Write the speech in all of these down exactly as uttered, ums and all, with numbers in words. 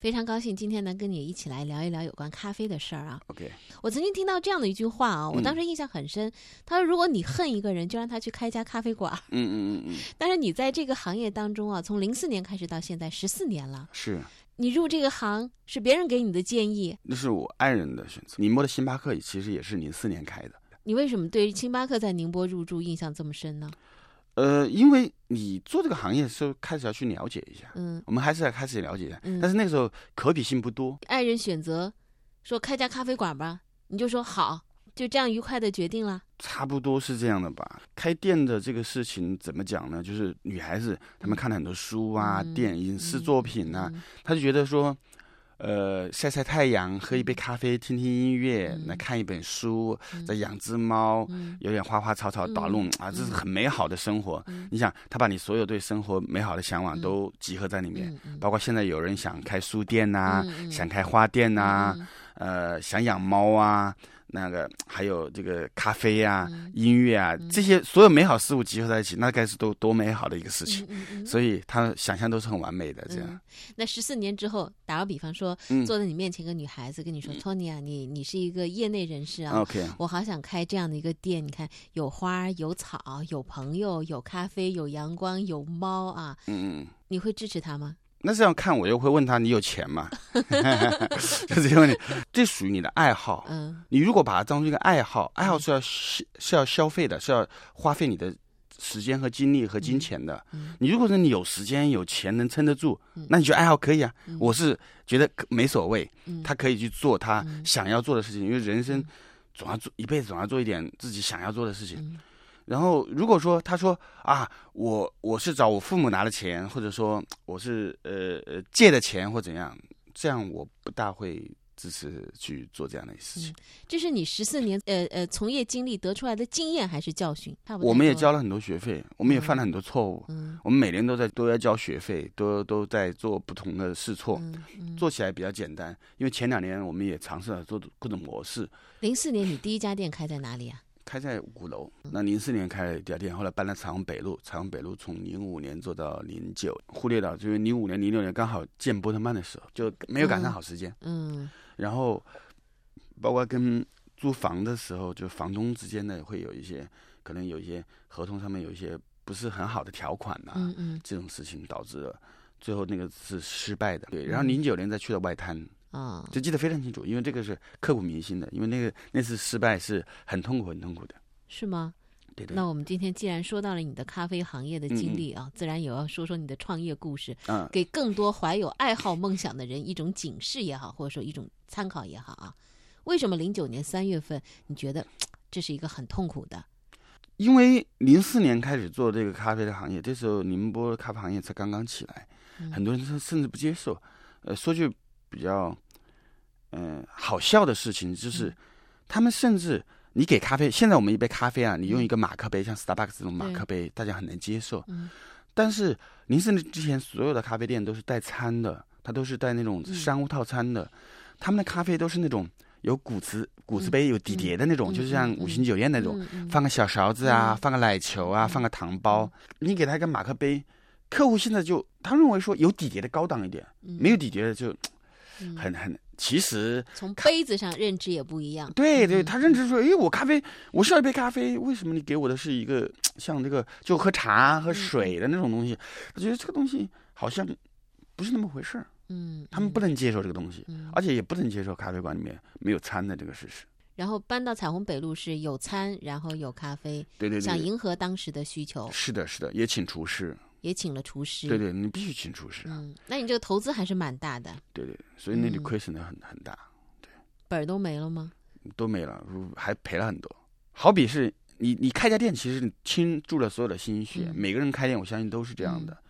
非常高兴今天能跟你一起来聊一聊有关咖啡的事儿啊。OK， 我曾经听到这样的一句话啊，我当时印象很深。嗯、他说，如果你恨一个人，就让他去开一家咖啡馆。嗯嗯嗯嗯。但是你在这个行业当中啊，从零四年开始到现在十四年了。是。你入这个行是别人给你的建议？那是我爱人的选择。宁波的星巴克其实也是零四年开的。你为什么对星巴克在宁波入驻印象这么深呢？呃，因为你做这个行业的时候，开始要去了解一下。嗯，我们还是要开始了解一下，嗯、但是那个时候可比性不多。爱人选择说开家咖啡馆吧，你就说好，就这样愉快的决定了。差不多是这样的吧。开店的这个事情怎么讲呢？就是女孩子她们看了很多书啊、嗯、电影、影视作品啊，嗯、她就觉得说，呃，晒晒太阳，喝一杯咖啡，听听音乐，嗯、来看一本书，嗯、再养只猫，嗯、有点花花草草打弄，嗯、啊，这是很美好的生活。嗯、你想，他把你所有对生活美好的向往都集合在里面，嗯、包括现在有人想开书店呐、啊，嗯、想开花店呐、啊，嗯、呃，想养猫啊，那个还有这个咖啡啊、嗯、音乐啊，这些所有美好事物集合在一起，那该是多多美好的一个事情。嗯嗯嗯、所以他想象都是很完美的这样。嗯、那十四年之后，打个比方说，嗯、坐在你面前个女孩子跟你说：“托尼啊，你你是一个业内人士啊，嗯、我好想开这样的一个店。你看，有花有草，有朋友，有咖啡，有阳光，有猫啊。”嗯嗯，你会支持他吗？那这样看，我又会问他：“你有钱吗？”就这个问题，这属于你的爱好。嗯，你如果把它当成一个爱好，爱好是要、嗯、是要消费的，是要花费你的时间和精力和金钱的。嗯嗯、你如果说你有时间有钱能撑得住，嗯、那你觉得爱好可以啊？嗯、我是觉得没所谓，嗯、他可以去做他想要做的事情，嗯、因为人生总要做一辈子，总要做一点自己想要做的事情。嗯然后，如果说他说啊，我我是找我父母拿的钱，或者说我是呃呃借的钱或怎样，这样我不大会支持去做这样的事情。嗯、这是你十四年呃呃从业经历得出来的经验还是教训？我们也交了很多学费，我们也犯了很多错误。嗯、我们每年都在都要交学费，都都在做不同的试错，嗯嗯、做起来比较简单。因为前两年我们也尝试了做各种模式。零四年你第一家店开在哪里啊？开在鼓楼，那零四年开了一家店，后来搬到彩虹北路，彩虹北路从零五年做到零九，忽略到因为零五年、零六年刚好建波特曼的时候，就没有赶上好时间。嗯，嗯然后包括跟租房的时候，就房东之间呢会有一些，可能有一些合同上面有一些不是很好的条款呐、啊，嗯嗯这种事情导致了最后那个是失败的。对，然后零九年再去了外滩。啊，就记得非常清楚，因为这个是刻骨铭心的，因为那个那次失败是很痛苦、很痛苦的。是吗？对对。那我们今天既然说到了你的咖啡行业的经历啊，嗯、自然也要说说你的创业故事，嗯、给更多怀有爱好梦想的人一种警示也好，或者说一种参考也好啊。为什么零九年三月份你觉得这是一个很痛苦的？因为零四年开始做这个咖啡的行业，这时候宁波咖啡行业才刚刚起来，嗯、很多人甚至不接受。呃，说句。比较，嗯、呃，好笑的事情就是，嗯、他们甚至你给咖啡，现在我们一杯咖啡啊，你用一个马克杯，像 Starbucks 这种马克杯，大家很能接受。嗯、但是零四年之前，所有的咖啡店都是带餐的，它都是带那种商务套餐的，嗯、他们的咖啡都是那种有骨瓷骨瓷杯、有底碟的那种，嗯、就是像五星酒店那种，嗯嗯、放个小勺子啊，嗯、放个奶球啊，嗯、放个糖包。你给他一个马克杯，客户现在就他认为说有底碟的高档一点，嗯、没有底碟的就。很很，其实从杯子上认知也不一样。对对，他认知说，哎，我咖啡，我是要一杯咖啡，为什么你给我的是一个像这个就喝茶喝水的那种东西？我觉得这个东西好像不是那么回事儿。嗯，他们不能接受这个东西，而且也不能接受咖啡馆里面没有餐的这个事实。然后搬到彩虹北路是有餐，然后有咖啡。对对对，想迎合当时的需求。是的，是的，也请厨师。也请了厨师，对对，你必须请厨师啊。嗯，那你这个投资还是蛮大的。对对，所以那里亏损的很、嗯、很大，对。本儿都没了吗？都没了，还赔了很多。好比是你你开家店，其实你倾注了所有的心血，嗯、每个人开店，我相信都是这样的。嗯、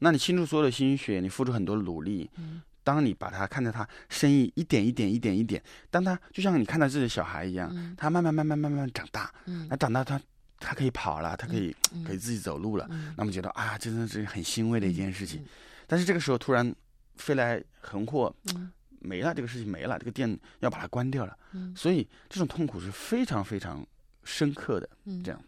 那你倾注所有的心血，你付出很多努力。嗯、当你把它看着它生意一点一点一点一点，当它就像你看到自己的小孩一样，嗯、他慢慢慢慢慢慢长大，嗯，那长大他。他可以跑了，他可以、嗯、可以自己走路了，嗯、那么觉得啊，真的是很欣慰的一件事情。嗯、但是这个时候突然飞来横祸，嗯、没了，这个事情没了，这个店要把它关掉了。嗯、所以这种痛苦是非常非常深刻的。嗯、这样，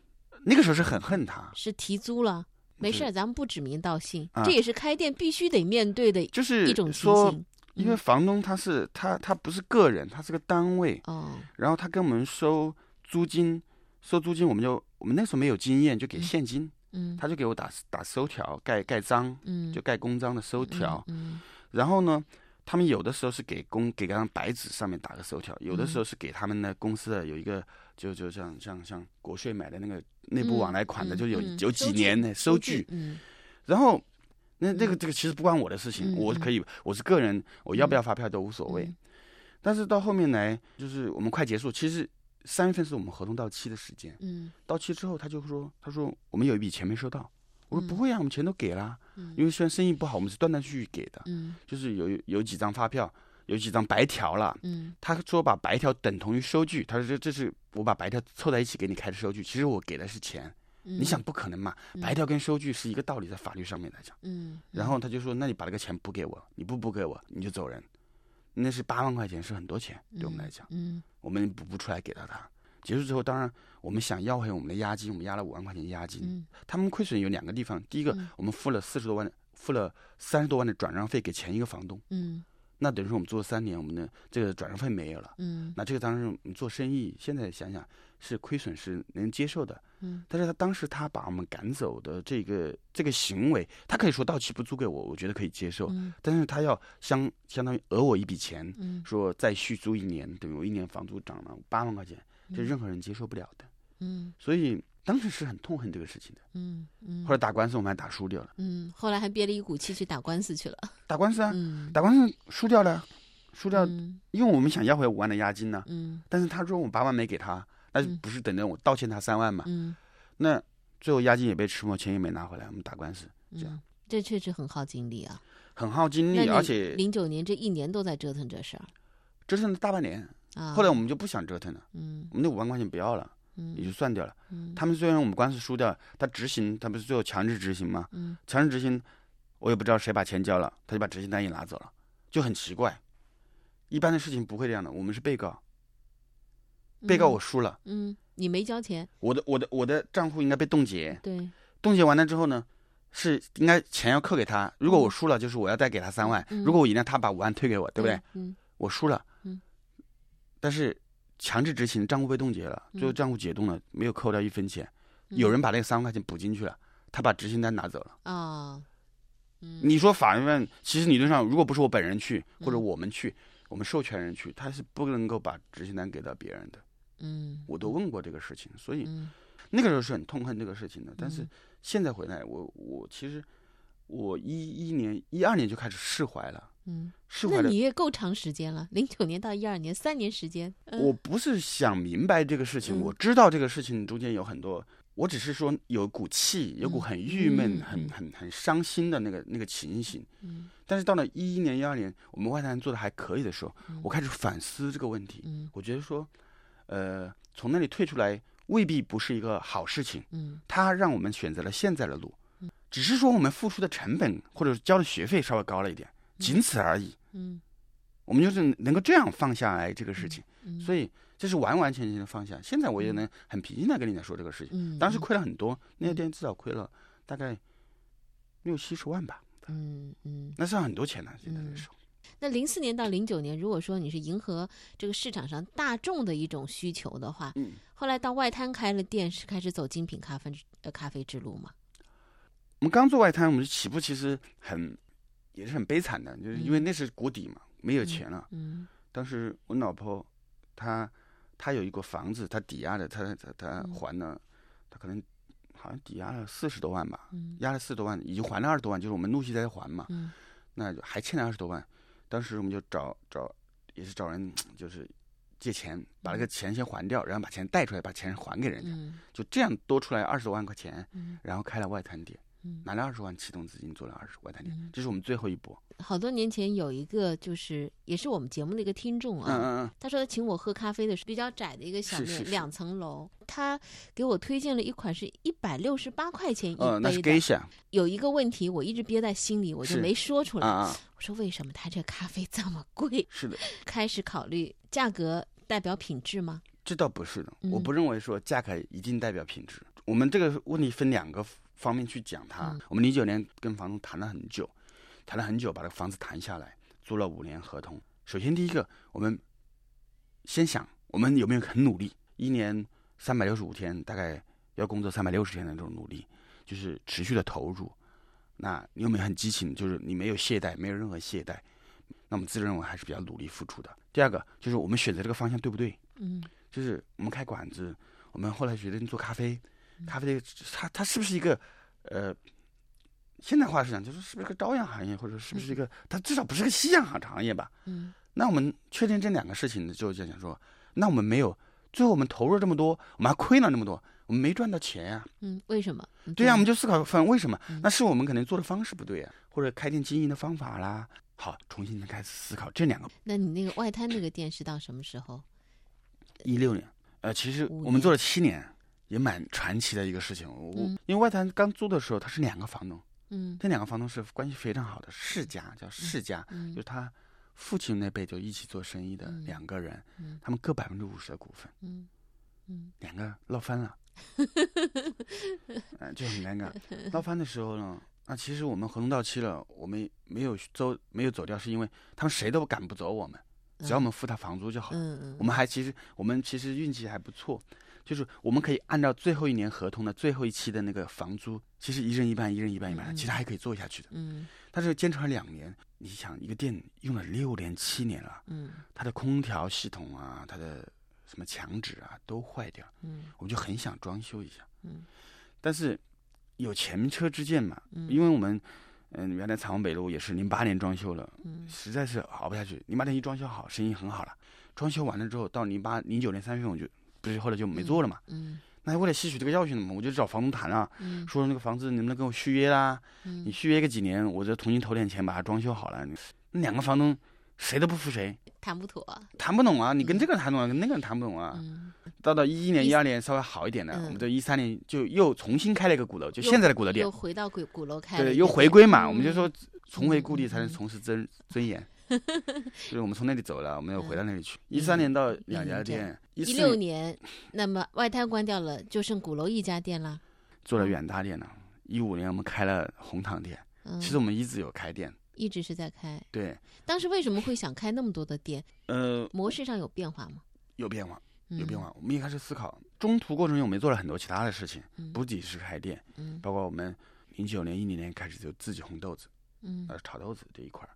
那个时候是很恨他，是提租了。没事，咱们不指名道姓，啊、这也是开店必须得面对的，就是一种情形。因为房东他是他他不是个人，他是个单位，嗯，然后他跟我们收租金，收租金我们就我们那时候没有经验，就给现金，嗯，他就给我打打收条，盖盖章，嗯，就盖公章的收条，嗯，嗯，然后呢，他们有的时候是给公给张白纸上面打个收条，有的时候是给他们的公司的有一个就就像像像国税买的那个内部往来款的，嗯，就有，嗯，有几年的收据，嗯，然后。那那个这个其实不关我的事情，嗯，我可以，我是个人，我要不要发票都无所谓，嗯嗯。但是到后面来，就是我们快结束，其实三月份是我们合同到期的时间。嗯，到期之后他就说，他说我们有一笔钱没收到，我说不会啊，我们钱都给了，嗯，因为虽然生意不好，我们是断断续续给的，嗯，就是有有几张发票，有几张白条了，嗯，他说把白条等同于收据，他说这是我把白条凑在一起给你开的收据，其实我给的是钱。你想不可能嘛，嗯，白条跟收据是一个道理，在法律上面来讲，嗯，然后他就说那你把那个钱补给我，你不补给我你就走人，那是八万块钱，是很多钱，嗯，对我们来讲，嗯，我们补不出来给到他。结束之后当然我们想要回我们的押金，我们押了五万块钱押金，嗯，他们亏损有两个地方，第一个，嗯，我们付了四十多万付了三十多万的转让费给前一个房东，嗯，那等于说我们做了三年，我们的这个转让费没有了，嗯，那这个当时我们做生意现在想想是亏损是能接受的，嗯，但是他当时他把我们赶走的这个这个行为，他可以说到期不租给我，我觉得可以接受，嗯，但是他要相相当于讹我一笔钱，嗯，说再续租一年，等于我一年房租涨了八万块钱，这任何人接受不了的，嗯，所以当时是很痛恨这个事情的，嗯嗯，后来打官司我们还打输掉了，嗯，后来还憋了一股气去打官司去了，打官司啊，嗯，打官司输掉了，输掉，嗯，因为我们想要回五万的押金呢，啊，嗯，但是他说我八万没给他，那不是等着我道歉他三万嘛，嗯，那最后押金也被吃没，钱也没拿回来，我们打官司，这样，嗯，这确实很耗精力啊，很耗精力，而且零九年这一年都在折腾这事儿，折腾了大半年，啊，后来我们就不想折腾了，嗯，我们那五万块钱不要了。也就算掉了，嗯，他们虽然我们官司输掉，他执行，他不是最后强制执行吗？嗯，强制执行，我也不知道谁把钱交了，他就把执行单也拿走了，就很奇怪。一般的事情不会这样的，我们是被告，被告我输了，嗯，嗯，你没交钱，我的我的我的账户应该被冻结，对，冻结完了之后呢，是应该钱要扣给他，如果我输了，就是我要再给他三万，嗯，如果我赢了，他把五万退给我，对不对？嗯，嗯，我输了，嗯，但是。强制执行，账户被冻结了，最后账户解冻了，嗯，没有扣掉一分钱，嗯，有人把那个三万块钱补进去了，他把执行单拿走了啊，哦，嗯。你说法院其实理论上，如果不是我本人去或者我们去，嗯，我们授权人去，他是不能够把执行单给到别人的。嗯，我都问过这个事情，所以，嗯，那个时候是很痛恨这个事情的。但是现在回来，我我其实我一一年、一二年就开始释怀了。嗯，那你也够长时间了，零九年到一二年，三年时间，嗯。我不是想明白这个事情，嗯，我知道这个事情中间有很多，我只是说有股气，有股很郁闷、嗯，很很很伤心的那个那个情形。嗯，但是到了一一年、一二年，我们外滩做的还可以的时候，嗯，我开始反思这个问题。嗯，我觉得说，呃，从那里退出来未必不是一个好事情。嗯，它让我们选择了现在的路，嗯，只是说我们付出的成本或者交的学费稍微高了一点。仅此而已，嗯，我们就是能够这样放下来这个事情，嗯，所以这是完完全全的放下。现在我也能很平静的跟你来说这个事情，嗯，当时亏了很多，那家店至少亏了大概六七十万吧，嗯嗯，那是很多钱呢，啊，现在这时候。那零四年到零九年，如果说你是迎合这个市场上大众的一种需求的话，嗯，后来到外滩开了店，是开始走精品咖啡呃咖啡之路吗？我们刚做外滩，我们起步其实很。也是很悲惨的，就是因为那是谷底嘛，嗯，没有钱了，嗯嗯。当时我老婆，她她有一个房子，她抵押的，她她她还了，嗯，她可能好像抵押了四十多万吧，嗯，押了四十多万，已经还了二十多万，就是我们陆续在还嘛，嗯，那还欠了二十多万。当时我们就找找，也是找人，就是借钱，把那个钱先还掉，然后把钱贷出来，把钱还给人家，嗯，就这样多出来二十多万块钱，嗯，然后开了外滩店。拿了二十万启动资金做了二十外滩店，嗯，这是我们最后一波。好多年前有一个就是也是我们节目的一个听众啊，嗯嗯嗯，他说他请我喝咖啡的是比较窄的一个小店，两层楼，他给我推荐了一款是一百六十八块钱一杯的，哦，那是 Geisha。有一个问题我一直憋在心里，我就没说出来。啊啊，我说为什么他这咖啡这么贵？是的，开始考虑价格代表品质吗？这倒不是的，嗯，我不认为说价格一定代表品质。我们这个问题分两个方面去讲它，嗯，我们零九年跟房东谈了很久，谈了很久把这个房子谈下来，租了五年合同。首先第一个，我们先想我们有没有很努力，一年三百六十五天，大概要工作三百六十天的这种努力，就是持续的投入。那你有没有很激情，就是你没有懈怠，没有任何懈怠，那我们自认为还是比较努力付出的。第二个就是我们选择这个方向对不对，嗯，就是我们开馆子，我们后来决定做咖啡，咖啡它它是不是一个呃现代化市场，就是是不是个朝阳行业，或者是不是一个，它至少不是个夕阳行业吧，嗯，那我们确定这两个事情之后就想说，那我们没有，最后我们投入这么多，我们还亏了那么多，我们没赚到钱呀、啊，嗯，为什么？对呀、啊，我们就思考反为什么、嗯？那是我们可能做的方式不对啊，或者开店经营的方法啦。好，重新开始思考这两个。那你那个外滩那个店是到什么时候？一六年，呃，其实我们做了七年，也蛮传奇的一个事情。我、嗯、因为外滩刚租的时候，它是两个房东，嗯，这两个房东是关系非常好的世家，叫世家，嗯、就是他父亲那辈就一起做生意的两个人，嗯、他们各百分之五十的股份，嗯嗯，两个闹翻了。嗯，就很尴尬。闹翻的时候呢，那、啊、其实我们合同到期了，我们没有走，没有走掉，是因为他们谁都赶不走我们，只要我们付他房租就好了、嗯。我们还其实我们其实运气还不错，就是我们可以按照最后一年合同的最后一期的那个房租，其实一人一半，一人一半一半，嗯、其实还可以做下去的。嗯，但是坚持了两年，你想一个店用了六年七年了，嗯，它的空调系统啊，它的。什么墙纸啊都坏掉，嗯，我们就很想装修一下，嗯，但是有前车之鉴嘛，嗯，因为我们嗯、呃、原来彩虹北路也是零八年装修了，嗯，实在是熬不下去，零八年一装修好，生意很好了，装修完了之后到零八零九年三月份我就不是后来就没做了嘛，嗯，嗯，那为了吸取这个教训嘛，我就找房东谈了、啊，嗯，说那个房子能不能跟我续约啦，嗯，你续约个几年，我就重新投点钱把它装修好了，那两个房东。谁都不服谁，谈不妥、啊，谈不懂啊！你跟这个人谈懂啊、嗯，跟那个人谈不懂啊。嗯、到到一一年、一二年稍微好一点的，嗯、我们就一三年就又重新开了一个鼓楼，就现在的鼓楼店，又回到鼓鼓楼开了，对，又回归嘛。嗯、我们就说重回故地才能重拾尊、嗯、尊严，就是我们从那里走了，我们又回到那里去。一、嗯、三年到两家店，一、嗯、六、嗯、年，那么外滩关掉了，就剩鼓楼一家店了，做了远大店了。一五年我们开了红糖店、嗯，其实我们一直有开店。一直是在开，对。当时为什么会想开那么多的店？呃，模式上有变化吗？有变化，有变化。嗯、我们一开始思考，中途过程中我们做了很多其他的事情，嗯、不只是开店，嗯，包括我们零九年、一零年开始就自己烘豆子，嗯，呃，炒豆子这一块，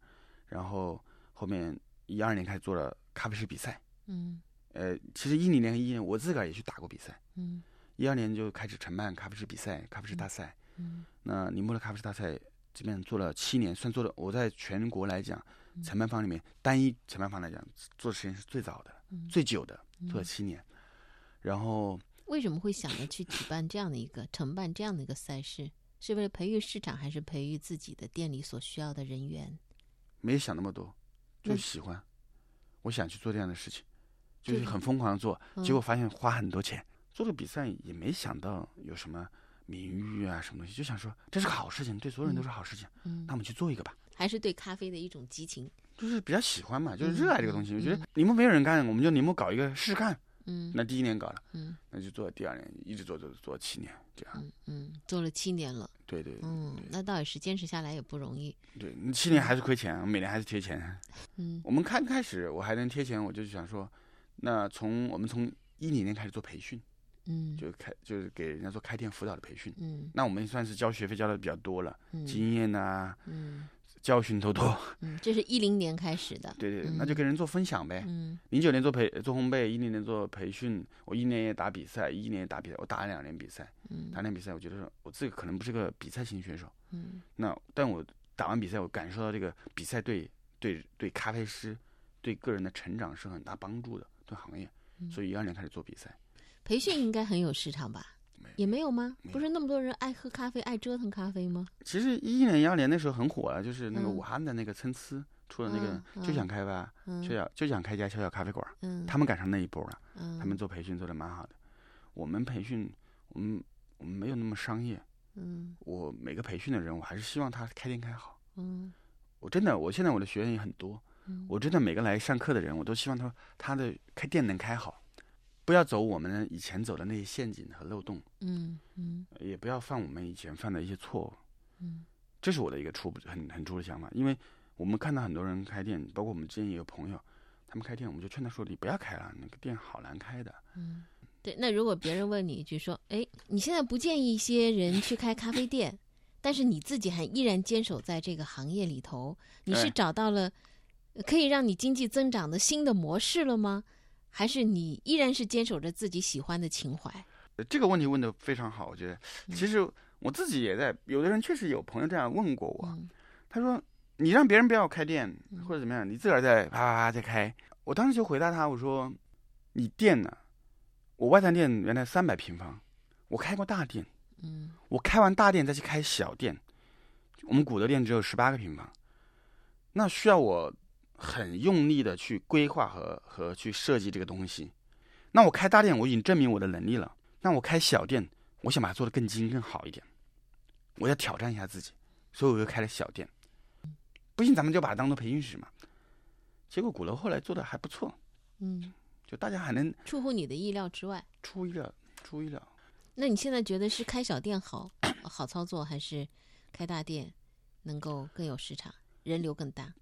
然后后面一二年开始做了咖啡师比赛，嗯，呃，其实一零年和一一年我自个儿也去打过比赛，嗯，一二年就开始承办咖啡师比赛、咖啡师大赛，嗯，那宁波的咖啡师大赛。这边做了七年，算做了。我在全国来讲，承办方里面单一承办方来讲，做的时间是最早的、嗯、最久的，做了七年。嗯、然后为什么会想着去举办这样的一个承办这样的一个赛事？是为了培育市场，还是培育自己的店里所需要的人员？没想那么多，就喜欢。嗯、我想去做这样的事情，就是很疯狂的做、嗯，结果发现花很多钱。做了比赛也没想到有什么。名誉啊，什么东西就想说这是个好事情，对所有人都是好事情、嗯，那我们去做一个吧。还是对咖啡的一种激情，就是比较喜欢嘛，就是热爱这个东西。嗯、我觉得宁波没有人干，我们就宁波搞一个试试看。嗯，那第一年搞了，嗯，那就做第二年，一直做做做七年这样。嗯嗯，做了七年了。对对。嗯，那倒也是坚持下来也不容易。对，七年还是亏钱，每年还是贴钱。嗯，我们看开始我还能贴钱，我就想说，那从我们从一零年开始做培训。嗯，就开就是给人家做开店辅导的培训，嗯，那我们算是交学费交的比较多了，嗯、经验啊，嗯，教训都多，嗯，这是一零年开始的，对对、嗯，那就给人做分享呗，嗯，零九年做培做烘焙，一零年做培训，我一年也打比赛，一年也打比赛，我打了两年比赛，嗯，打两年比赛，我觉得我自己可能不是个比赛型选手，嗯，那但我打完比赛，我感受到这个比赛对对对咖啡师对个人的成长是很大帮助的，对行业，嗯、所以一二年开始做比赛。培训应该很有市场吧？没也没有吗没有？不是那么多人爱喝咖啡、爱折腾咖啡吗？其实一一年、一二年那时候很火啊，就是那个武汉的那个参差、嗯、出了那个、嗯、就想开吧，嗯、就想就想开一家小小咖啡馆、嗯。他们赶上那一波了、嗯，他们做培训做得蛮好的。我们培训，我们我们没有那么商业。嗯，我每个培训的人，我还是希望他开店开好。嗯，我真的，我现在我的学员也很多，嗯、我真的每个来上课的人，我都希望他他的开店能开好。不要走我们以前走的那些陷阱和漏洞，嗯嗯，也不要犯我们以前犯的一些错误，嗯，这是我的一个初很很初的想法，因为我们看到很多人开店，包括我们之前也有朋友他们开店，我们就劝他说你不要开了，那个店好难开的。嗯，对。那如果别人问你一句说哎，你现在不建议一些人去开咖啡店，但是你自己还依然坚守在这个行业里头，你是找到了可以让你经济增长的新的模式了吗？还是你依然是坚守着自己喜欢的情怀？这个问题问得非常好，我觉得其实我自己也在、嗯、有的人确实有朋友这样问过我、嗯、他说你让别人不要开店、嗯、或者怎么样，你自个儿在啪啪啪在开。我当时就回答他，我说你店呢、啊、我外滩店原来三百平方，我开过大店，嗯，我开完大店再去开小店，我们古德店只有十八个平方，那需要我很用力的去规划和和去设计这个东西。那我开大店我已经证明我的能力了，那我开小店我想把它做得更精更好一点，我要挑战一下自己，所以我又开了小店。不行咱们就把它当做培训室嘛，结果鼓楼后来做的还不错，嗯，就大家还能出乎你的意料之外，出乎意料，出乎意料。那你现在觉得是开小店好好操作，还是开大店能够更有市场，人流更大？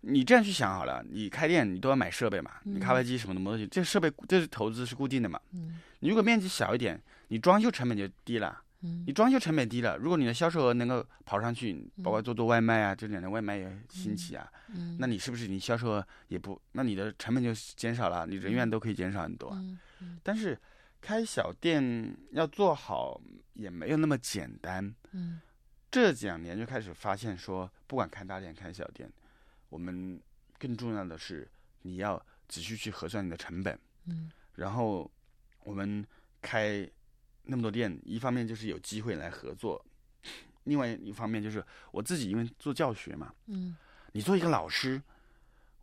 你这样去想好了，你开店你都要买设备嘛，你咖啡机什么的东西、嗯、这设备这是投资是固定的嘛、嗯、你如果面积小一点，你装修成本就低了、嗯、你装修成本低了，如果你的销售额能够跑上去，包括做做外卖啊，这两年外卖也兴起啊、嗯、那你是不是你销售额也不，那你的成本就减少了，你人员都可以减少很多、嗯嗯、但是开小店要做好也没有那么简单、嗯、这两年就开始发现说不管开大店开小店，我们更重要的是你要仔细去核算你的成本、嗯、然后我们开那么多店，一方面就是有机会来合作，另外一方面就是我自己因为做教学嘛、嗯、你做一个老师，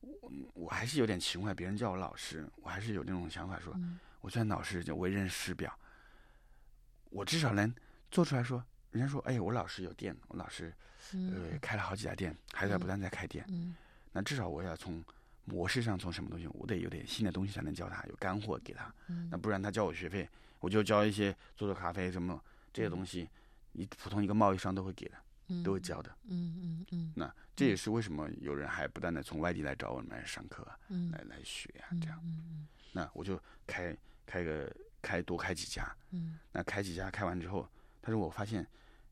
我, 我还是有点情怀，别人叫我老师我还是有那种想法说、嗯、我虽然老师就为人师表，我至少能做出来说人家说哎，我老师有店，我老师呃开了好几家店，还在不断在开店、嗯嗯、那至少我要从模式上，从什么东西我得有点新的东西才能教他，有干货给他、嗯、那不然他交我学费我就教一些做做咖啡什么这些东西、嗯、你普通一个贸易商都会给的、嗯、都会教的，嗯嗯嗯。那这也是为什么有人还不断的从外地来找我们来上课、啊嗯、来来学啊这样、嗯嗯、那我就开开个开多开几家、嗯、那开几家开完之后，他说我发现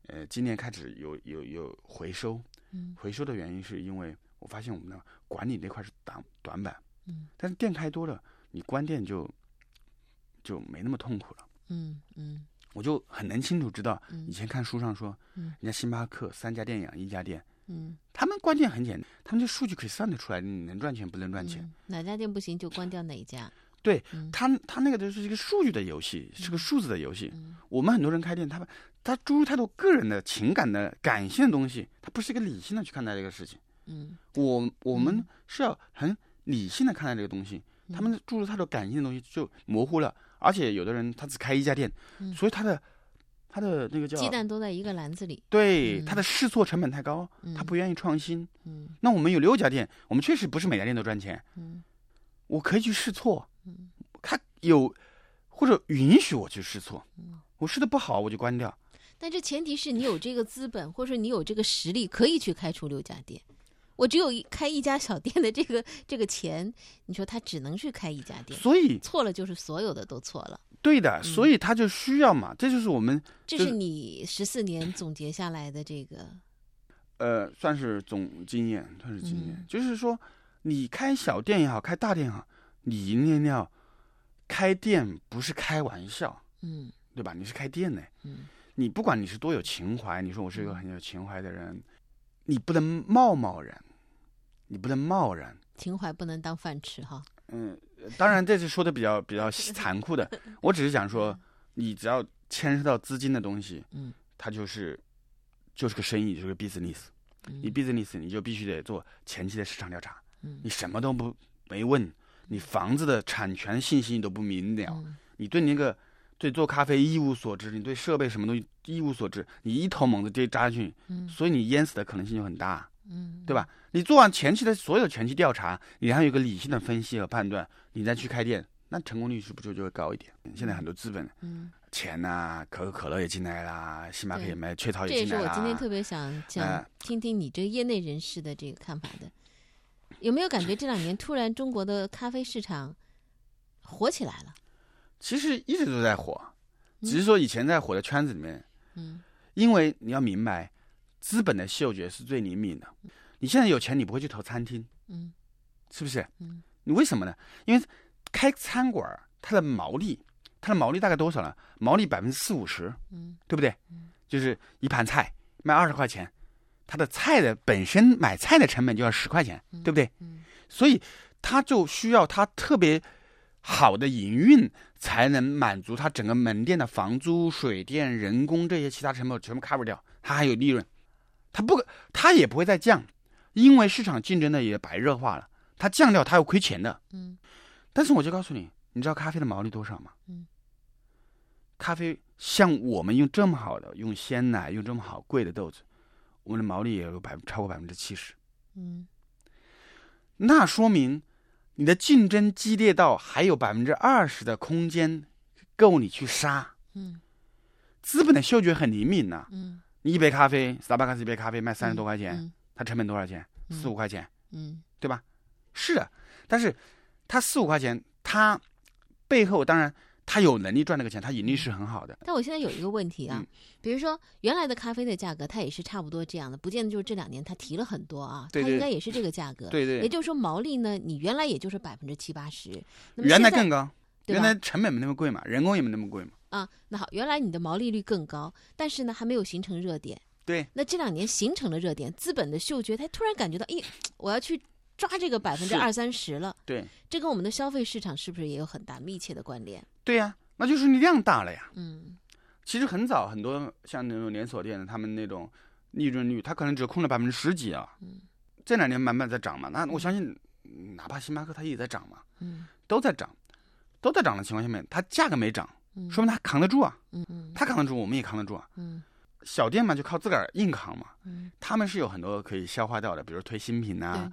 呃，今年开始有有有回收，嗯，回收的原因是因为我发现我们的管理那块是短短板，嗯，但是店开多了，你关店就就没那么痛苦了，嗯嗯，我就很能清楚知道，嗯、以前看书上说，嗯，人家星巴克三家店养一家店，嗯，他们关店很简单，他们这数据可以算得出来，你能赚钱不能赚钱，嗯、哪家店不行就关掉哪一家。对、嗯、他他那个就是一个数据的游戏，是个数字的游戏、嗯、我们很多人开店他他注入太多个人的情感的感性的东西，他不是一个理性的去看待这个事情，嗯，我我们是要很理性的看待这个东西、嗯、他们注入太多感性的东西就模糊了，而且有的人他只开一家店、嗯、所以他的他的那个叫鸡蛋都在一个篮子里，对、嗯、他的试错成本太高、嗯、他不愿意创新，嗯，那我们有六家店，我们确实不是每家店都赚钱，嗯，我可以去试错，嗯，他有或者允许我去试错，嗯，我试的不好我就关掉，但这前提是你有这个资本或者你有这个实力可以去开出六家店，我只有一开一家小店的这个这个钱，你说他只能去开一家店，所以错了就是所有的都错了，对的、嗯、所以他就需要嘛，这就是我们这是你十四年总结下来的这个呃算是总经验，算是经验、嗯、就是说你开小店也好开大店也好，你一定要开店不是开玩笑，嗯，对吧？你是开店的，嗯，你不管你是多有情怀，你说我是一个很有情怀的人，你不能贸贸然，你不能贸然，情怀不能当饭吃哈。嗯，当然这是说的比较比较残酷的，我只是想说，你只要牵涉到资金的东西，嗯，它就是就是个生意，就是个 business，、嗯、你 business 你就必须得做前期的市场调查，嗯，你什么都不没问。你房子的产权信息你都不明了、嗯、你对那个对做咖啡一无所知，你对设备什么东西一无所知，你一头猛子就扎进去、嗯、所以你淹死的可能性就很大、嗯、对吧？你做完前期的所有前期调查，你还有一个理性的分析和判断，你再去开店，那成功率是不是就会高一点？现在很多资本、嗯、钱呐、啊，可口可乐也进来啦，星巴克也买，雀巢也进来啦。这也是我今天特别想讲，听听你这业内人士的这个看法的。呃、有没有感觉这两年突然中国的咖啡市场火起来了？其实一直都在火，只是说以前在火的圈子里面，嗯，因为你要明白，资本的嗅觉是最灵敏的。你现在有钱，你不会去投餐厅，嗯，是不是？嗯，你为什么呢？因为开餐馆它的毛利。它的毛利大概多少呢？毛利百分之四五十，嗯，对不对？嗯，就是一盘菜卖二十块钱，它的菜的本身买菜的成本就要十块钱，对不对？嗯，嗯，所以它就需要它特别好的营运，才能满足它整个门店的房租、水电、人工这些其他成本全部 cover 掉，它还有利润，它不，它也不会再降，因为市场竞争的也白热化了，它降掉它要亏钱的，嗯。但是我就告诉你，你知道咖啡的毛利多少吗？嗯。咖啡像我们用这么好的，用鲜奶，用这么好贵的豆子，我们的毛利也有百分超过百分之七十。嗯，那说明你的竞争激烈到还有百分之二十的空间够你去杀。嗯，资本的嗅觉很灵敏呐、啊。嗯，你一杯咖啡，Starbucks一杯咖啡卖三十多块钱、嗯嗯，它成本多少钱？四五块钱。嗯，对吧？是的，但是它四五块钱，它背后当然。他有能力赚这个钱，他盈利是很好的。但我现在有一个问题啊，嗯、比如说原来的咖啡的价格，它也是差不多这样的，不见得就是这两年它提了很多啊，对对，它应该也是这个价格。对对，也就是说毛利呢，你原来也就是百分之七八十，原来更高，原来成本没那么贵嘛，人工也没那么贵嘛。啊，那好，原来你的毛利率更高，但是呢还没有形成热点。对，那这两年形成了热点，资本的嗅觉，他突然感觉到，哎，我要去。抓这个百分之二三十了，对，这跟我们的消费市场是不是也有很大密切的关联？对呀、啊，那就是你量大了呀。嗯，其实很早很多像那种连锁店的，他们那种利润率，它可能只控了百分之十几啊。嗯，这两年慢慢在涨嘛，那我相信，哪怕星巴克它也在涨嘛，嗯，都在涨，都在涨的情况下面，它价格没涨，嗯、说明它扛得住啊。嗯嗯，它扛得住，我们也扛得住啊。嗯。小店嘛，就靠自个儿硬扛嘛。嗯，他们是有很多可以消化掉的，比如推新品啊。嗯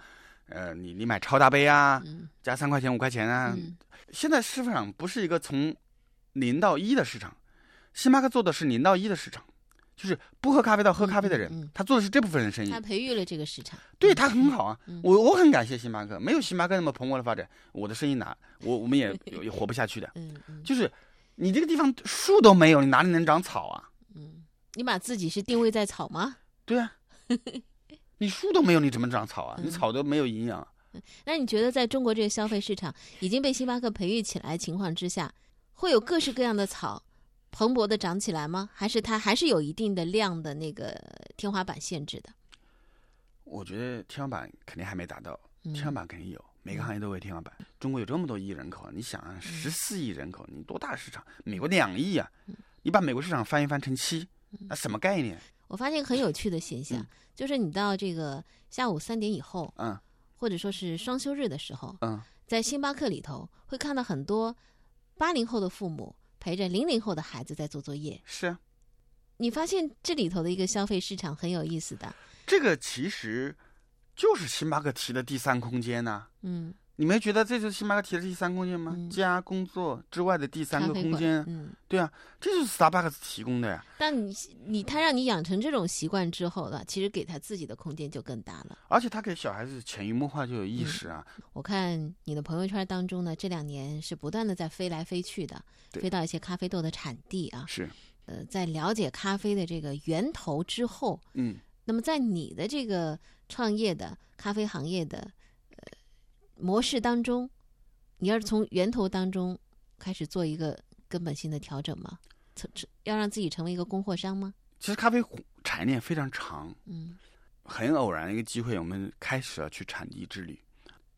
呃，你你买超大杯啊，嗯、加三块钱五块钱啊、嗯。现在市场不是一个从零到一的市场，星巴克做的是零到一的市场，就是不喝咖啡到喝咖啡的人，嗯嗯、他做的是这部分人生意。他培育了这个市场，对他很好啊。嗯、我我很感谢星巴克，没有星巴克那么蓬勃的发展，我的生意哪我我们也也活不下去的。嗯嗯、就是你这个地方树都没有，你哪里能长草啊？嗯，你把自己是定位在草吗？对啊。你树都没有，你怎么长草啊？你草都没有营养、啊嗯。那你觉得在中国这个消费市场已经被星巴克培育起来的情况之下，会有各式各样的草蓬勃的长起来吗？还是它还是有一定的量的那个天花板限制的？我觉得天花板肯定还没达到，天花板肯定有，嗯、每个行业都有天花板。中国有这么多亿人口，你想啊，十四亿人口，你多大市场？美国两亿啊，你把美国市场翻一翻乘七，那什么概念？我发现很有趣的现象、嗯，就是你到这个下午三点以后，嗯，或者说是双休日的时候，嗯，在星巴克里头会看到很多八零后的父母陪着零零后的孩子在做作业。是，你发现这里头的一个消费市场很有意思的。这个其实就是星巴克提的第三空间呐、啊。嗯，你没觉得这就是星巴克提的第三空间吗？嗯、家工作之外的第三个空间。嗯，对啊，这就是 Starbucks 提供的呀。但你你他让你养成这种习惯之后呢，其实给他自己的空间就更大了。而且他给小孩子潜移默化就有意识啊、嗯。我看你的朋友圈当中呢，这两年是不断的在飞来飞去的，飞到一些咖啡豆的产地啊。是。呃，在了解咖啡的这个源头之后，嗯，那么在你的这个创业的咖啡行业的。模式当中，你要是从源头当中开始做一个根本性的调整吗？要让自己成为一个供货商吗？其实咖啡产业链非常长，嗯，很偶然一个机会，我们开始了去产地之旅，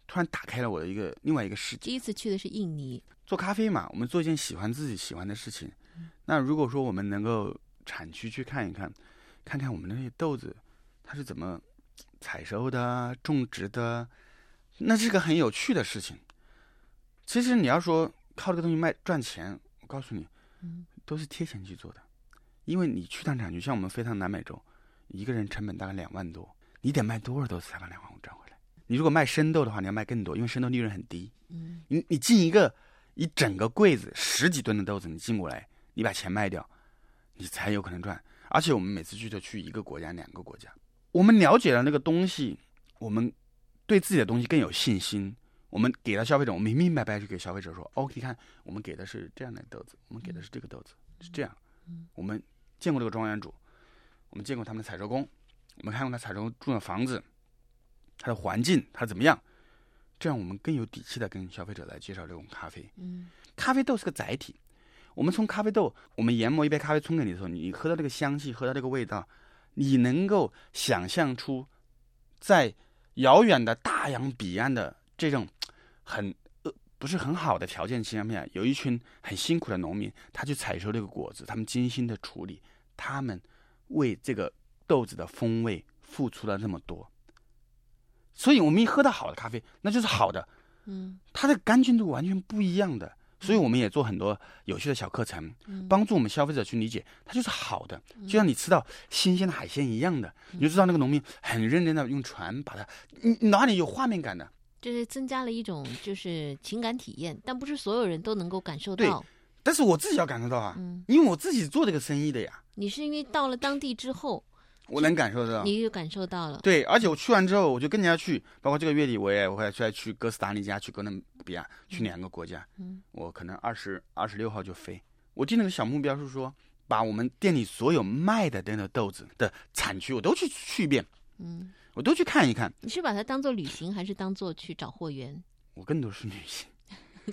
突然打开了我的一个另外一个世界。第一次去的是印尼，做咖啡嘛，我们做一件喜欢自己喜欢的事情。嗯、那如果说我们能够产区去看一看，看看我们那些豆子它是怎么采收的、种植的。那是个很有趣的事情。其实你要说靠这个东西卖赚钱，我告诉你，嗯，都是贴钱去做的。因为你去趟产区，像我们飞趟南美洲，一个人成本大概两万多，你得卖多少豆才把两万五赚回来？你如果卖生豆的话，你要卖更多，因为生豆利润很低。嗯，你你进一个一整个柜子十几吨的豆子，你进过来，你把钱卖掉，你才有可能赚。而且我们每次去就去一个国家两个国家，我们了解了那个东西，我们对自己的东西更有信心，我们给到消费者，我们明明白白就给消费者说 OK， 看我们给的是这样的豆子，我们给的是这个豆子是这样，我们见过这个庄园主，我们见过他们的采收工，我们看过他采收住的房子，他的环境他怎么样，这样我们更有底气的跟消费者来介绍这种咖啡。嗯，咖啡豆是个载体，我们从咖啡豆，我们研磨一杯咖啡冲给你的时候，你喝到这个香气，喝到这个味道，你能够想象出在遥远的大洋彼岸的这种很、呃、不是很好的条件下面，有一群很辛苦的农民，他去采收这个果子，他们精心的处理，他们为这个豆子的风味付出了那么多，所以我们一喝到好的咖啡，那就是好的，嗯，它的干净度完全不一样的。所以我们也做很多有趣的小课程，嗯，帮助我们消费者去理解它就是好的，嗯，就像你吃到新鲜的海鲜一样的，嗯，你就知道那个农民很认真的用船把它，你哪里有画面感的，就是增加了一种就是情感体验，但不是所有人都能够感受到。对，但是我自己要感受到啊，嗯，因为我自己做这个生意的呀。你是因为到了当地之后我能感受到，你就感受到了。对，而且我去完之后我就跟人家去，包括这个月底我也我还再去哥斯达黎加，去哥伦比亚，去两个国家，嗯，我可能二十二十六号就飞。我定了个小目标是说，把我们店里所有卖的那个豆子的产区我都去去一遍，嗯，我都去看一看。你是把它当做旅行还是当做去找货源？我更多是旅行，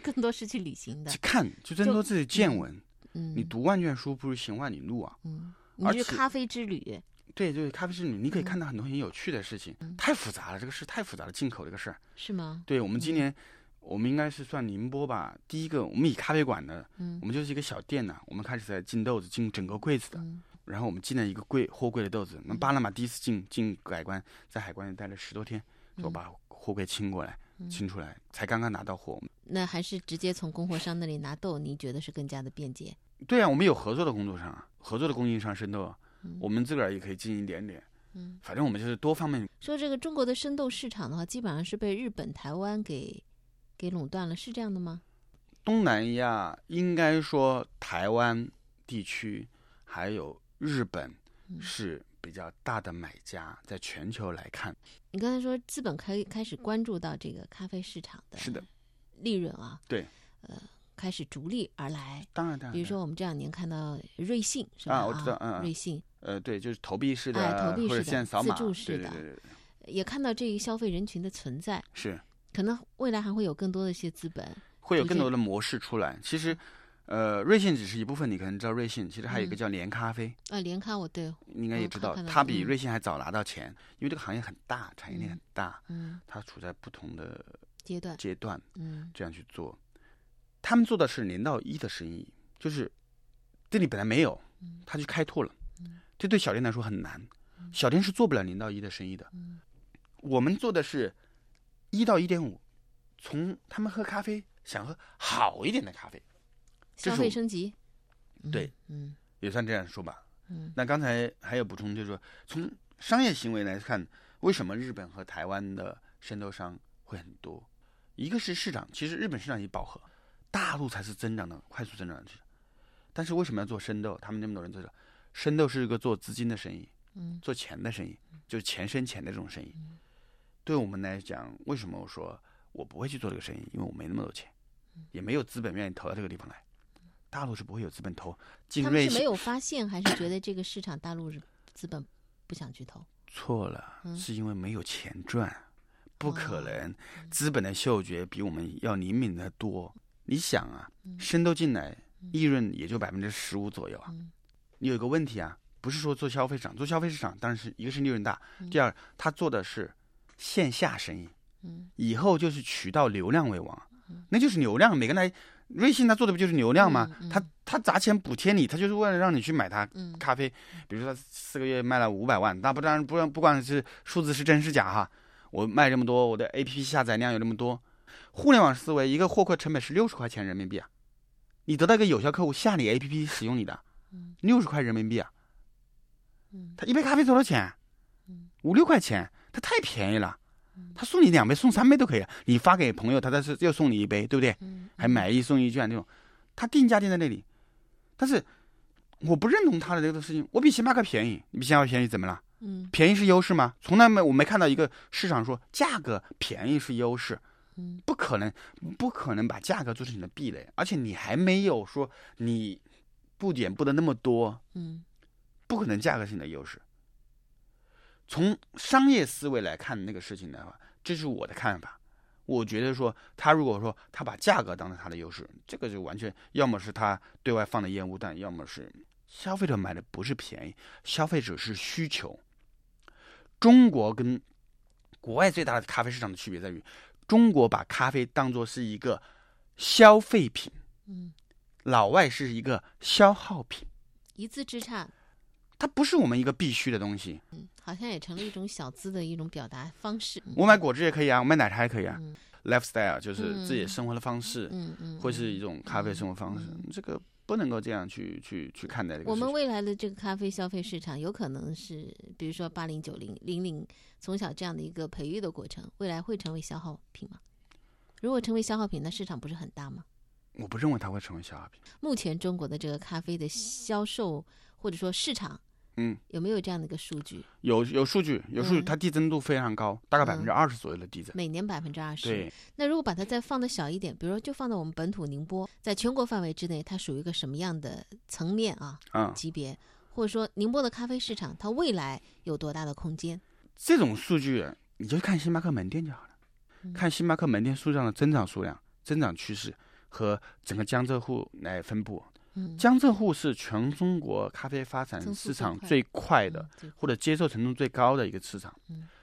更多是去旅行的，去看，去增多自己见闻。嗯，你读万卷书不如行万里路啊。嗯，你是咖啡之旅。对对，咖啡之旅你可以看到很多很有趣的事情，嗯，太复杂了，这个事太复杂了，进口这个事儿是吗？对，我们今年，嗯，我们应该是算宁波吧，第一个我们以咖啡馆的，嗯，我们就是一个小店呢，啊，我们开始在进豆子，进整个柜子的，嗯，然后我们进了一个柜货柜的豆子。那巴拿马第一次进进海关，在海关待了十多天，我把货柜清过来，嗯，清出来才刚刚拿到货。那还是直接从供货商那里拿豆，你觉得是更加的便捷？对啊，我们有合作的工作上，合作的供应商生豆，我们自个儿也可以进一点点，嗯，反正我们就是多方面。说这个中国的生豆市场的话，基本上是被日本、台湾给给垄断了，是这样的吗？东南亚应该说台湾地区还有日本是比较大的买家，嗯，在全球来看。你刚才说资本开开始关注到这个咖啡市场的是的利润啊，对，呃。开始逐利而来，当然，当然。比如说我们这两年看到瑞幸是吧？啊，我知道，嗯，瑞幸，呃，对，就是投币式的，哎，投币式的，现在扫码，自助式的，对对对对，也看到这一消费人群的存在，是，可能未来还会有更多的一些资本，会有更多的模式出来。其实，呃，瑞幸只是一部分，你可能知道瑞幸，其实还有一个叫联咖啡，嗯，啊，联咖我对，你应该也知道，它比瑞幸还早拿到钱，嗯，因为这个行业很大，产业链很大，嗯，它处在不同的阶段阶段，嗯，这样去做。他们做的是零到一的生意，就是这里本来没有，他去开拓了，嗯，这对小店来说很难，小店是做不了零到一的生意的，嗯，我们做的是一到一点五，从他们喝咖啡想喝好一点的咖啡，消费升级，对，嗯，也算这样说吧，嗯，那刚才还有补充，就是说从商业行为来看，为什么日本和台湾的生豆商会很多？一个是市场，其实日本市场也饱和。大陆才是增长的，快速增长的。但是为什么要做生豆？他们那么多人做生豆，生豆是一个做资金的生意，嗯，做钱的生意，就是钱生钱的这种生意，嗯。对我们来讲，为什么我说我不会去做这个生意？因为我没那么多钱，嗯，也没有资本愿意投到这个地方来。大陆是不会有资本投。他们是没有发现，还是觉得这个市场大陆资本不想去投？错了，嗯，是因为没有钱赚，不可能。哦，资本的嗅觉比我们要灵敏的多。你想啊，生豆进来，利润也就百分之十五左右啊。你有一个问题啊，不是说做消费市场，做消费市场，当然是一个是利润大，第二他做的是线下生意，以后就是渠道流量为王，那就是流量。每个人来，瑞幸他做的不就是流量吗？他他砸钱补贴你，他就是为了让你去买他咖啡。比如说他四个月卖了五百万，那不当然不不管是数字是真是假哈，我卖这么多，我的 A P P 下载量有这么多。互联网思维，一个获客成本是六十块钱人民币啊，你得到一个有效客户下你 A P P 使用你的，六十块人民币啊，他一杯咖啡多少钱？五六块钱，他太便宜了，他送你两杯送三杯都可以，你发给朋友，他再又送你一杯，对不对？还买一送一券这种，他定价定在那里，但是我不认同他的这个事情，我比星巴克便宜，你比星巴克便宜怎么了？嗯，便宜是优势吗？从来没我没看到一个市场说价格便宜是优势，嗯，不可能，不可能把价格做成你的壁垒，而且你还没有说你布点布的那么多，嗯，不可能价格是你的优势。从商业思维来看那个事情的话，这是我的看法。我觉得说他如果说他把价格当成他的优势，这个就完全要么是他对外放的烟雾弹，要么是消费者买的不是便宜，消费者是需求。中国跟国外最大的咖啡市场的区别在于，中国把咖啡当作是一个消费品，嗯，老外是一个消耗品，一字之差。它不是我们一个必须的东西，嗯，好像也成了一种小资的一种表达方式。我买果汁也可以啊，我买奶茶也可以啊、嗯、lifestyle 就是自己生活的方式，嗯嗯，或是一种咖啡生活方式、嗯嗯、这个不能够这样去去去看待这个。我们未来的这个咖啡消费市场有可能是，比如说八零九零零零从小这样的一个培育的过程，未来会成为消耗品吗？如果成为消耗品，那市场不是很大吗？我不认为它会成为消耗品。目前中国的这个咖啡的销售或者说市场，嗯，有没有这样的一个数据？有有数据，有数据，它递增度非常高，大概百分之二十左右的递增，每年百分之二十。对，那如果把它再放的小一点，比如说就放到我们本土宁波，在全国范围之内，它属于一个什么样的层面啊？嗯，级别，或者说宁波的咖啡市场，它未来有多大的空间？这种数据你就看星巴克门店就好了，嗯、看星巴克门店数量的增长数量、增长趋势和整个江浙沪来分布。江浙沪是全中国咖啡发展市场最快的，或者接受程度最高的一个市场。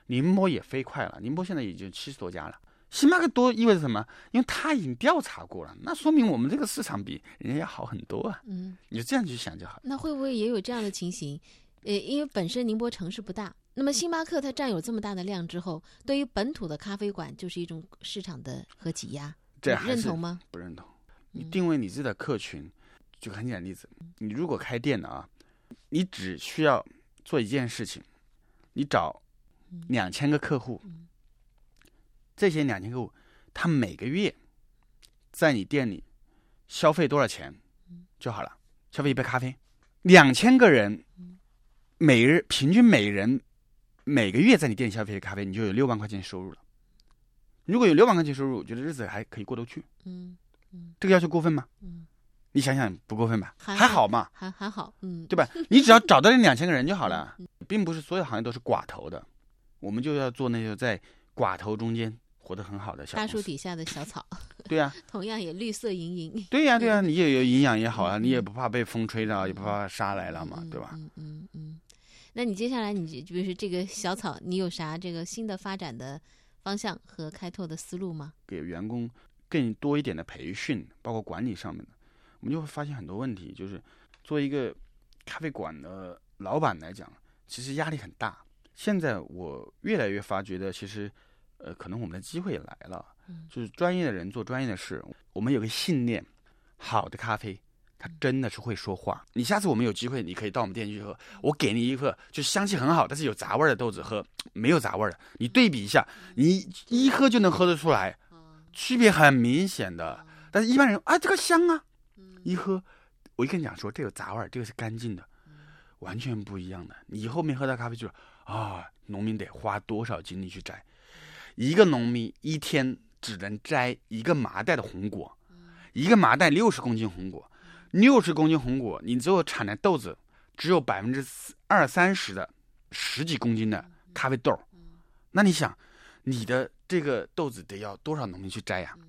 宁波也飞快了，宁波现在已经七十多家了。星巴克多意味着什么？因为他已经调查过了，那说明我们这个市场比人家要好很多啊。嗯，你就这样去想就好。那会不会也有这样的情形？呃，因为本身宁波城市不大，那么星巴克它占有这么大的量之后，对于本土的咖啡馆就是一种市场的和挤压，这认同吗？不认同。你定位你自己的客群。举个很简单的例子，你如果开店的啊，你只需要做一件事情，你找两千个客户，这些两千客户他每个月在你店里消费多少钱就好了，消费一杯咖啡，两千个人每日平均每人每个月在你店里消费咖啡，你就有六万块钱收入了。如果有六万块钱收入，我觉得日子还可以过得去。嗯嗯，这个要求过分吗？嗯。你想想不过分吧？还好嘛，还还好，嗯，对吧？你只要找到那两千个人就好了，并不是所有行业都是寡头的，我们就要做那些在寡头中间活得很好的小大树底下的小草。对呀、啊，同样也绿色盈盈。对呀、啊、对呀、啊，你也有营养也好啊，嗯、你也不怕被风吹到，嗯、也不怕沙来了嘛，嗯、对吧？嗯嗯嗯。那你接下来你就是这个小草，你有啥这个新的发展的方向和开拓的思路吗？给员工更多一点的培训，包括管理上面的。我们就会发现很多问题，就是作为一个咖啡馆的老板来讲，其实压力很大。现在我越来越发觉的，其实呃，可能我们的机会也来了，就是专业的人做专业的事。我们有个信念，好的咖啡它真的是会说话。你下次我们有机会，你可以到我们店去喝，我给你一个就是香气很好，但是有杂味的豆子和没有杂味的，你对比一下，你一喝就能喝得出来，区别很明显的。但是一般人啊，这个香啊。一喝，我一跟你讲说，这个杂味，这个是干净的，完全不一样的。你后面喝到咖啡就是啊，农民得花多少精力去摘，一个农民一天只能摘一个麻袋的红果，一个麻袋六十公斤红果，六十公斤红果，你最后产的豆子只有百分之二三十的十几公斤的咖啡豆，那你想，你的这个豆子得要多少农民去摘呀、啊？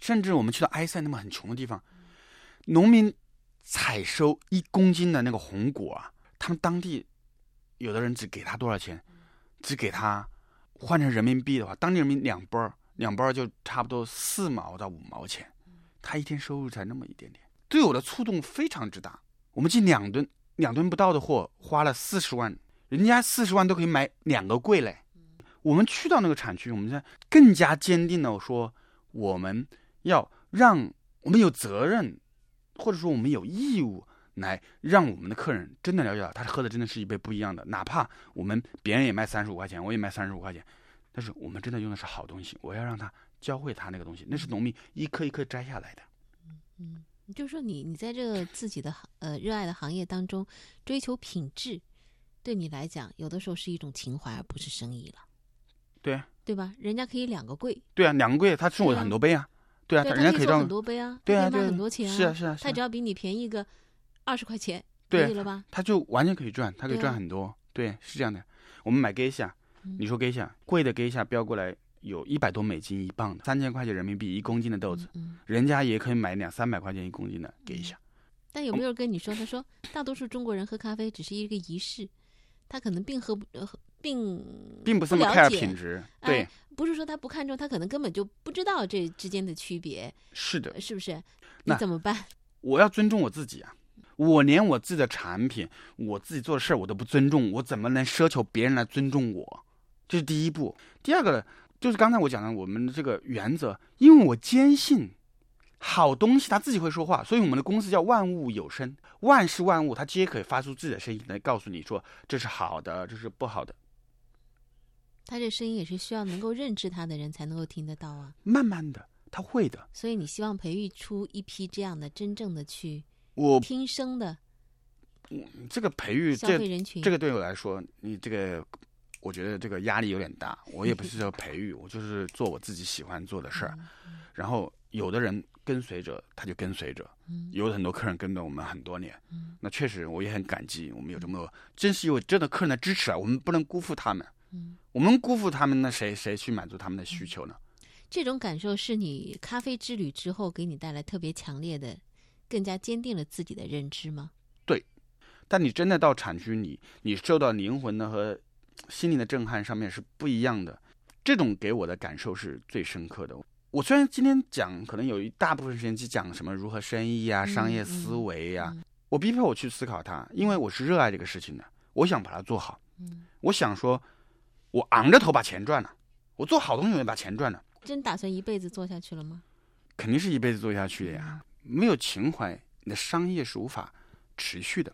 甚至我们去到埃塞那么很穷的地方。农民采收一公斤的那个红果啊，他们当地有的人只给他多少钱？只给他换成人民币的话，当地人民两包，两包就差不多四毛到五毛钱，他一天收入才那么一点点，对我的触动非常之大。我们进两吨，两吨不到的货，花了四十万，人家四十万都可以买两个柜嘞。我们去到那个产区，我们现在更加坚定了说，我们要让我们有责任。或者说我们有义务来让我们的客人真的了解到他喝的真的是一杯不一样的，哪怕我们别人也卖三十五块钱，我也卖三十五块钱，但是我们真的用的是好东西，我要让他教会他那个东西，那是农民一颗一颗摘下来的。就是说你你在这个自己的呃热爱的行业当中追求品质，对你来讲有的时候是一种情怀而不是生意了。对啊，对吧，人家可以两个柜。对啊，两个柜他收很多倍啊。对啊，对啊，人家可以收很多倍啊，对啊，他可以卖很多钱啊。是啊，是啊，他只要比你便宜个二十块钱，对，可以了吧，他就完全可以赚，他可以赚很多。 对,、啊、对，是这样的。我们买 Geisha， 你说 Geisha、嗯、贵的 Geisha 标过来有一百多美金一磅的，三千块钱人民币一公斤的豆子、嗯嗯、人家也可以买两三百块钱一公斤的 Geisha、嗯、但有没有跟你说，他说大多数中国人喝咖啡只是一个仪式，他可能并喝不并并不这么 care 品质，对、哎，不是说他不看重，他可能根本就不知道这之间的区别。是的，是不是？你怎么办？我要尊重我自己啊！我连我自己的产品、我自己做的事儿我都不尊重，我怎么能奢求别人来尊重我？这是第一步。第二个就是刚才我讲的，我们这个原则，因为我坚信好东西它自己会说话，所以我们的公司叫万物有声，万事万物它皆可以发出自己的声音来告诉你说这是好的，这是不好的。他这声音也是需要能够认知他的人才能够听得到啊，慢慢的他会的。所以你希望培育出一批这样的真正的去我听声的我这个培育消费人群。 这, 这个对我来说，你这个我觉得这个压力有点大，我也不是说培育，我就是做我自己喜欢做的事儿。然后有的人跟随着他就跟随着，有很多客人跟着我们很多年、嗯、那确实我也很感激，我们有这么多真是有真的客人的支持啊，我们不能辜负他们。嗯，我们辜负他们，那谁谁去满足他们的需求呢？这种感受是你咖啡之旅之后给你带来特别强烈的，更加坚定了自己的认知吗？对，但你真的到产区里，你受到灵魂的和心灵的震撼上面是不一样的，这种给我的感受是最深刻的。我虽然今天讲可能有一大部分时间去讲什么如何生意啊、嗯、商业思维啊、嗯嗯、我逼迫我去思考它，因为我是热爱这个事情的，我想把它做好、嗯、我想说我昂着头把钱赚了，我做好东西我也把钱赚了。真打算一辈子做下去了吗？肯定是一辈子做下去的呀。没有情怀，你的商业是无法持续的。